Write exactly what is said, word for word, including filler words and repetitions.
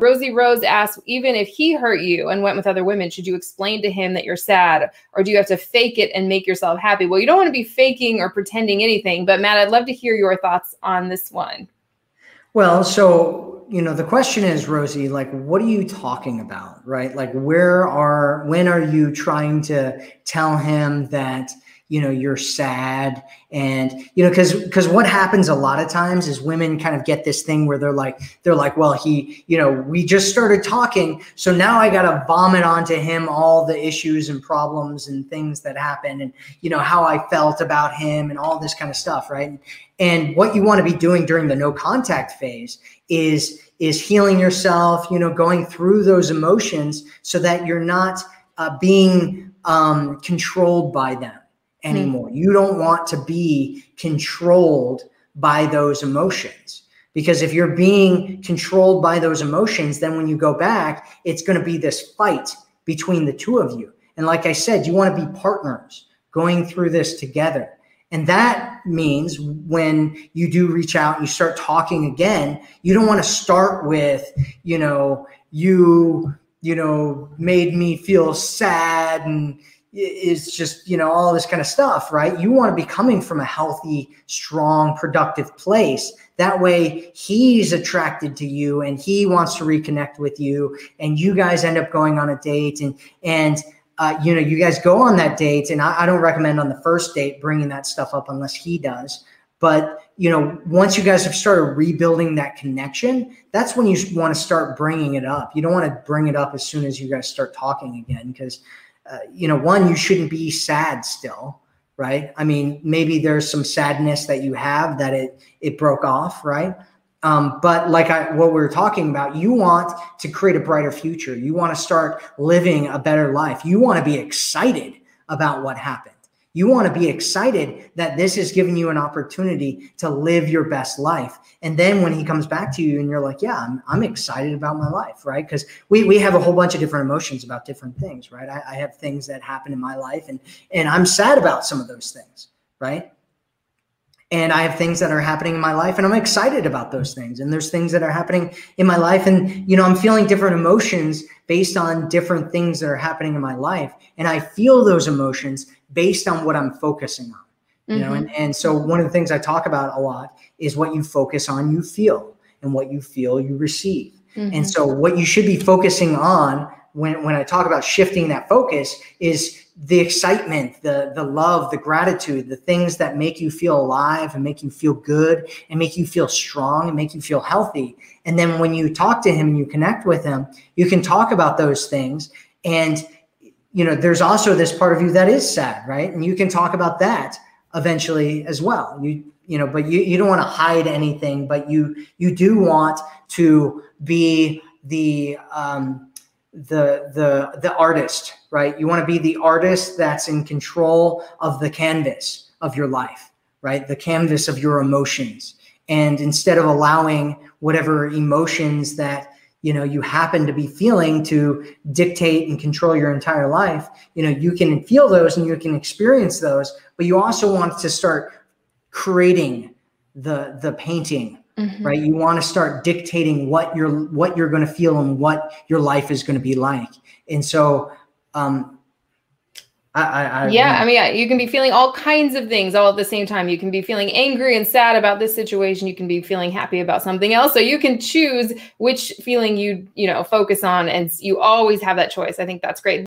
Rosie Rose asks, even if he hurt you and went with other women, should you explain to him that you're sad, or do you have to fake it and make yourself happy? Well, you don't want to be faking or pretending anything, but Matt, I'd love to hear your thoughts on this one. Well, so, you know, the question is, Rosie, like, what are you talking about, right? Like, where are, when are you trying to tell him that, you know, you're sad? And, you know, because because what happens a lot of times is women kind of get this thing where they're like, they're like, well, he, you know, we just started talking, so now I got to vomit onto him all the issues and problems and things that happened and, you know, how I felt about him and all this kind of stuff, right? And what you want to be doing during the no contact phase is is healing yourself, you know, going through those emotions so that you're not uh, being um, controlled by them anymore. You don't want to be controlled by those emotions, because if you're being controlled by those emotions, then when you go back, it's going to be this fight between the two of you. And like I said, you want to be partners going through this together. And that means when you do reach out and you start talking again, you don't want to start with, you know, you, you know, made me feel sad and it's just, you know, all this kind of stuff, right? You want to be coming from a healthy, strong, productive place. That way he's attracted to you and he wants to reconnect with you, and you guys end up going on a date and, and, uh, you know, you guys go on that date. And I, I don't recommend on the first date bringing that stuff up unless he does. But, you know, once you guys have started rebuilding that connection, that's when you want to start bringing it up. You don't want to bring it up as soon as you guys start talking again, because Uh, you know, one, you shouldn't be sad still, right? I mean, maybe there's some sadness that you have that it it broke off, right? Um, but like I, what we were talking about, you want to create a brighter future. You want to start living a better life. You want to be excited about what happened. You want to be excited that this is giving you an opportunity to live your best life. And then when he comes back to you and you're like, yeah, I'm, I'm excited about my life, right? Because we we have a whole bunch of different emotions about different things, right? I, I have things that happen in my life and, and I'm sad about some of those things, right? And I have things that are happening in my life and I'm excited about those things. And there's things that are happening in my life and, you know, I'm feeling different emotions based on different things that are happening in my life. And I feel those emotions based on what I'm focusing on, you mm-hmm. know? And, and so one of the things I talk about a lot is what you focus on, you feel, and what you feel, you receive. Mm-hmm. And so what you should be focusing on when, when I talk about shifting that focus is the excitement, the, the love, the gratitude, the things that make you feel alive and make you feel good and make you feel strong and make you feel healthy. And then when you talk to him and you connect with him, you can talk about those things. And, you know, there's also this part of you that is sad, right? And you can talk about that eventually as well. You, you know, but you, you don't want to hide anything, but you, you do want to be the, um, the, the, the artist, right? You want to be the artist that's in control of the canvas of your life, right? The canvas of your emotions. And instead of allowing whatever emotions that, you know, you happen to be feeling to dictate and control your entire life, you know, you can feel those and you can experience those, but you also want to start creating the, the painting. Mm-hmm. Right. You want to start dictating what you're what you're going to feel and what your life is going to be like. And so, um, I, I, I yeah, I mean, yeah, you can be feeling all kinds of things all at the same time. You can be feeling angry and sad about this situation. You can be feeling happy about something else. So you can choose which feeling you, you know, focus on. And you always have that choice. I think that's great.